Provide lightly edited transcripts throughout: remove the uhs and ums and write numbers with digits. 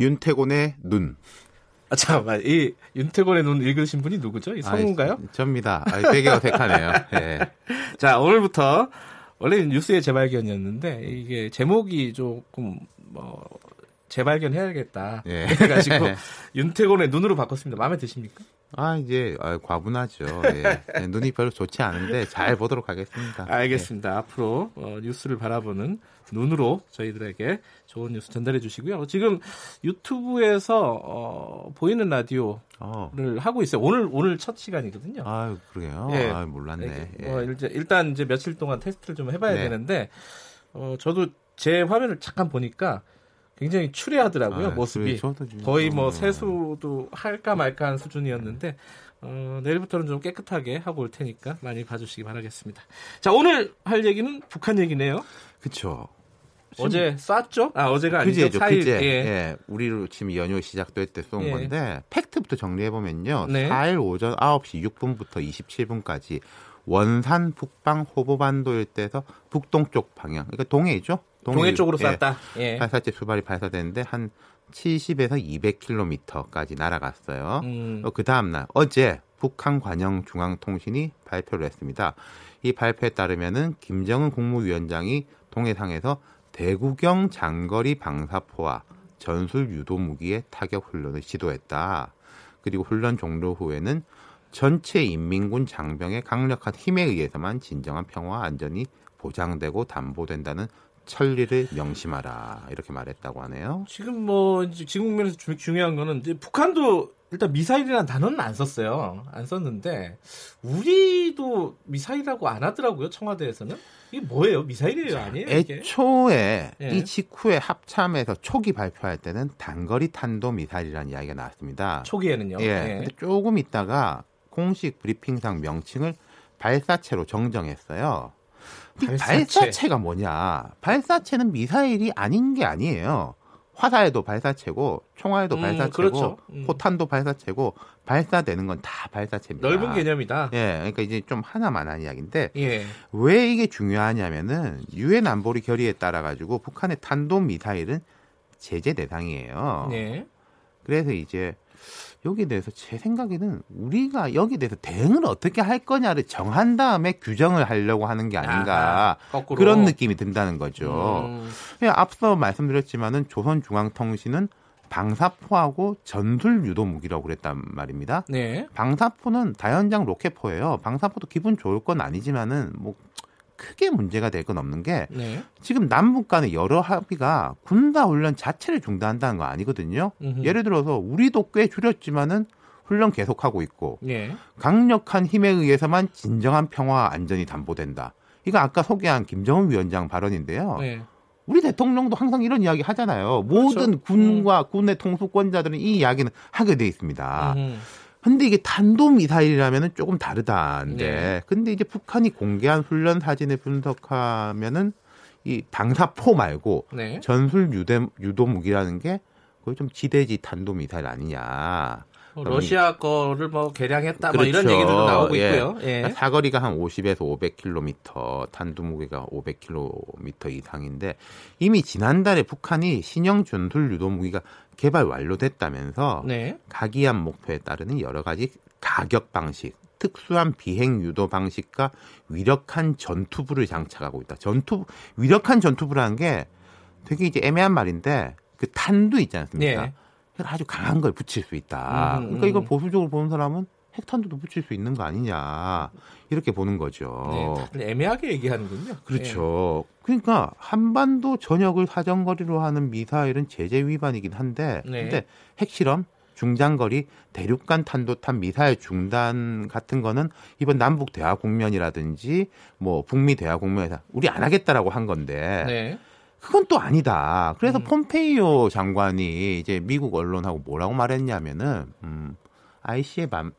윤태곤의 눈. 아, 잠깐만, 이 윤태곤의 눈 읽으신 분이 누구죠? 이 성우인가요? 아, 접니다. 아, 되게 어색하네요. 네. 자, 오늘부터 원래 뉴스의 재발견이었는데 이게 제목이 조금 뭐 재발견해야겠다. 네. 그래가지고 윤태곤의 눈으로 바꿨습니다. 마음에 드십니까? 아, 이제 과분하죠. 예. 눈이 별로 좋지 않은데 잘 보도록 하겠습니다. 알겠습니다. 예. 앞으로 뉴스를 바라보는 눈으로 저희들에게 좋은 뉴스 전달해 주시고요. 지금 유튜브에서 보이는 라디오를 하고 있어요. 오늘 첫 시간이거든요. 아, 그래요? 예. 아, 몰랐네. 예. 일단 이제 며칠 동안 테스트를 좀 해봐야 네. 되는데 저도 제 화면을 잠깐 보니까 굉장히 추레하더라고요. 아, 모습이 거의 뭐 세수도 할까 말까 한 수준이었는데 내일부터는 좀 깨끗하게 하고 올 테니까 많이 봐주시기 바라겠습니다. 자, 오늘 할 얘기는 북한 얘기네요. 그렇죠. 어제 쐈죠? 아, 어제가 아니죠. 그제. 예. 예. 우리로 치면 연휴 시작될 때 쏜 예. 건데 팩트부터 정리해보면요. 네. 4일 오전 9시 6분부터 27분까지 원산 북방 호보반도 일대에서 북동쪽 방향, 그러니까 동해죠. 동해 쪽으로 쐈다. 예. 발사체 수발이 발사되는데 한 70에서 200km까지 날아갔어요. 그 다음날 어제 북한 관영중앙통신이 발표를 했습니다. 이 발표에 따르면은 김정은 국무위원장이 동해상에서 대구경 장거리 방사포와 전술 유도 무기의 타격 훈련을 시도했다. 그리고 훈련 종료 후에는 전체 인민군 장병의 강력한 힘에 의해서만 진정한 평화와 안전이 보장되고 담보된다는 천리를 명심하라, 이렇게 말했다고 하네요. 지금 뭐 지금 국면에서 중요한 거는 이제 북한도 일단 미사일이라는 단어는 안 썼어요. 안 썼는데 우리도 미사일이라고 안 하더라고요. 청와대에서는. 이게 뭐예요? 미사일이에요? 아니에요? 이게? 애초에 예. 이 직후에 합참에서 초기 발표할 때는 단거리 탄도 미사일이라는 이야기가 나왔습니다. 초기에는요. 예. 예. 근데 조금 있다가 공식 브리핑상 명칭을 발사체로 정정했어요. 발사체가 뭐냐? 발사체는 미사일이 아닌 게 아니에요. 화살도 발사체고 총알도 발사체고 그렇죠. 포탄도 발사체고 발사되는 건 다 발사체입니다. 넓은 개념이다. 예, 그러니까 이제 좀 하나만한 이야기인데 예. 왜 이게 중요하냐면은 유엔 안보리 결의에 따라 가지고 북한의 탄도 미사일은 제재 대상이에요. 예. 그래서 이제 여기에 대해서 제 생각에는 우리가 여기에 대해서 대응을 어떻게 할 거냐를 정한 다음에 규정을 하려고 하는 게 아닌가. 아하, 그런 느낌이 든다는 거죠. 앞서 말씀드렸지만은 조선중앙통신은 방사포하고 전술 유도 무기라고 그랬단 말입니다. 네. 방사포는 다연장 로켓포예요. 방사포도 기분 좋을 건 아니지만은 뭐 크게 문제가 될 건 없는 게 네. 지금 남북 간의 여러 합의가 군사 훈련 자체를 중단한다는 거 아니거든요. 예를 들어서 우리도 꽤 줄였지만은 훈련 계속하고 있고 네. 강력한 힘에 의해서만 진정한 평화와 안전이 담보된다. 이거 아까 소개한 김정은 위원장 발언인데요. 네. 우리 대통령도 항상 이런 이야기 하잖아요. 모든 그렇죠. 군과 군의 통수권자들은 이 이야기는 하게 돼 있습니다. 근데 이게 탄도미사일이라면 조금 다르다는데, 네. 근데 이제 북한이 공개한 훈련 사진을 분석하면은 이 방사포 말고 네. 전술 유도 무기라는 게 거의 좀 지대지 탄도미사일 아니냐. 러시아 거를 뭐 개량했다, 그렇죠. 뭐 이런 얘기들도 나오고 예. 있고요. 예. 사거리가 한 50에서 500km, 탄두 무게가 500km 이상인데 이미 지난달에 북한이 신형 전술 유도 무기가 개발 완료됐다면서 네. 각이한 목표에 따르는 여러 가지 가격 방식, 특수한 비행 유도 방식과 위력한 전투부를 장착하고 있다. 위력한 전투부라는 게 되게 이제 애매한 말인데 그 탄두 있지 않습니까? 예. 아주 강한 걸 붙일 수 있다. 그러니까 이걸 보수적으로 보는 사람은 핵탄두도 붙일 수 있는 거 아니냐 이렇게 보는 거죠. 네, 다들 애매하게 얘기하는군요. 그렇죠. 네. 그러니까 한반도 전역을 사정거리로 하는 미사일은 제재 위반이긴 한데 네. 근데 핵실험, 중장거리, 대륙간 탄도탄 미사일 중단 같은 거는 이번 남북 대화 국면이라든지 뭐 북미 대화 국면에서 우리 안 하겠다라고 한 건데 네. 그건 또 아니다. 그래서 폼페이오 장관이 이제 미국 언론하고 뭐라고 말했냐면은 ICBM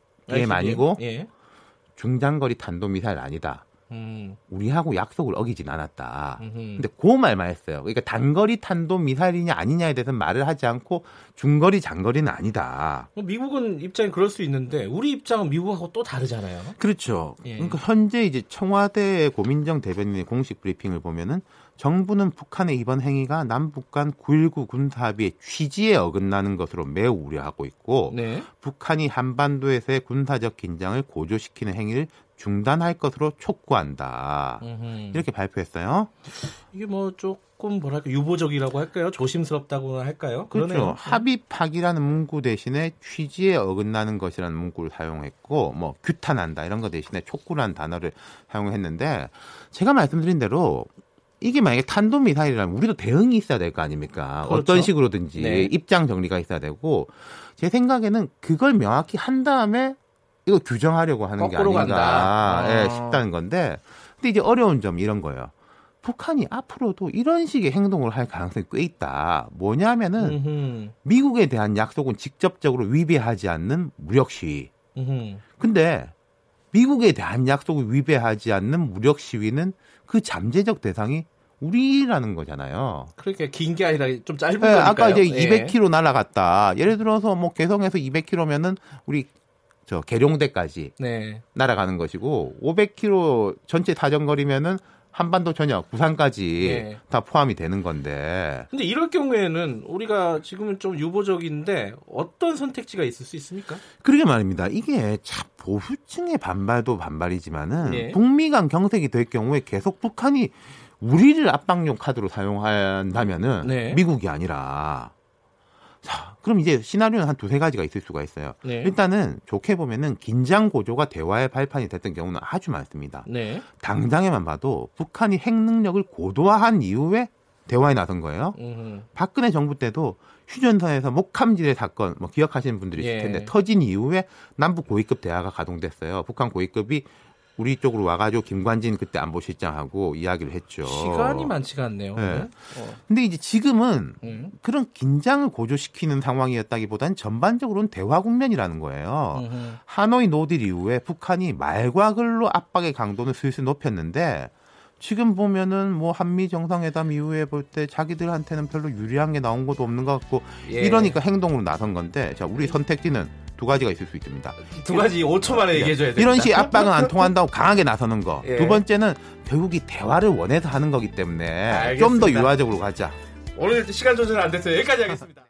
아니고 예. 중장거리 탄도미사일 아니다. 우리하고 약속을 어기진 않았다. 근데 그 말만 했어요. 그러니까 단거리 탄도미사일이냐 아니냐에 대해서 말을 하지 않고 중거리 장거리는 아니다. 미국은 입장이 그럴 수 있는데 우리 입장은 미국하고 또 다르잖아요. 그렇죠. 예. 그러니까 현재 이제 청와대 고민정 대변인의 공식 브리핑을 보면은 정부는 북한의 이번 행위가 남북 간 9.19 군사합의의 취지에 어긋나는 것으로 매우 우려하고 있고 네. 북한이 한반도에서의 군사적 긴장을 고조시키는 행위를 중단할 것으로 촉구한다. 이렇게 발표했어요. 이게 뭐 조금 뭐랄까 유보적이라고 할까요? 조심스럽다고 할까요? 그렇죠. 그러네요. 합의 파기라는 문구 대신에 취지에 어긋나는 것이라는 문구를 사용했고 뭐 규탄한다 이런 거 대신에 촉구라는 단어를 사용했는데 제가 말씀드린 대로 이게 만약에 탄도미사일이라면 우리도 대응이 있어야 될 거 아닙니까? 그렇죠. 어떤 식으로든지 네. 입장 정리가 있어야 되고 제 생각에는 그걸 명확히 한 다음에 이거 규정하려고 하는 게 아닌가 예, 싶다는 건데 근데 이제 어려운 점 이런 거예요. 북한이 앞으로도 이런 식의 행동을 할 가능성이 꽤 있다. 뭐냐면은 미국에 대한 약속은 직접적으로 위배하지 않는 무력 시위. 근데 미국에 대한 약속을 위배하지 않는 무력 시위는 그 잠재적 대상이 우리라는 거잖아요. 그러니까 긴 게 아니라 좀 짧은 네, 거니까요. 아까 이제 200km 날아갔다. 예를 들어서 뭐 개성에서 200km면은 우리 저 계룡대까지 네. 날아가는 것이고 500km 전체 사정거리면은 한반도 전역 부산까지 네. 다 포함이 되는 건데. 근데 이럴 경우에는 우리가 지금은 좀 유보적인데 어떤 선택지가 있을 수 있습니까? 그러게 말입니다. 이게 참 보수층의 반발도 반발이지만은 네. 북미 간 경색이 될 경우에 계속 북한이 우리를 압박용 카드로 사용한다면은 네. 미국이 아니라. 자, 그럼 이제 시나리오는 한 두세 가지가 있을 수가 있어요. 네. 일단은 좋게 보면은 긴장 고조가 대화의 발판이 됐던 경우는 아주 많습니다. 네. 당장에만 봐도 북한이 핵 능력을 고도화한 이후에 대화에 나선 거예요. 박근혜 정부 때도 휴전선에서 목함지대 사건, 뭐 기억하시는 분들이 있을 텐데 예. 터진 이후에 남북 고위급 대화가 가동됐어요. 북한 고위급이 우리 쪽으로 와가지고 김관진 그때 안보실장하고 이야기를 했죠. 시간이 많지가 않네요. 네. 근데 이제 지금은 그런 긴장을 고조시키는 상황이었다기보다는 전반적으로는 대화 국면이라는 거예요. 하노이 노딜 이후에 북한이 말과 글로 압박의 강도는 슬슬 높였는데 지금 보면은 뭐 한미 정상회담 이후에 볼 때 자기들한테는 별로 유리한 게 나온 것도 없는 것 같고 예. 이러니까 행동으로 나선 건데 자 우리 선택지는 두 가지가 있을 수 있습니다. 두 가지 5초 만에 얘기해줘야 됩니다. 이런 식의 압박은 안 통한다고 강하게 나서는 거. 예. 두 번째는 결국 이 대화를 원해서 하는 거기 때문에 좀 더 유화적으로 가자. 오늘 시간 조절 안 됐어요. 여기까지 하겠습니다.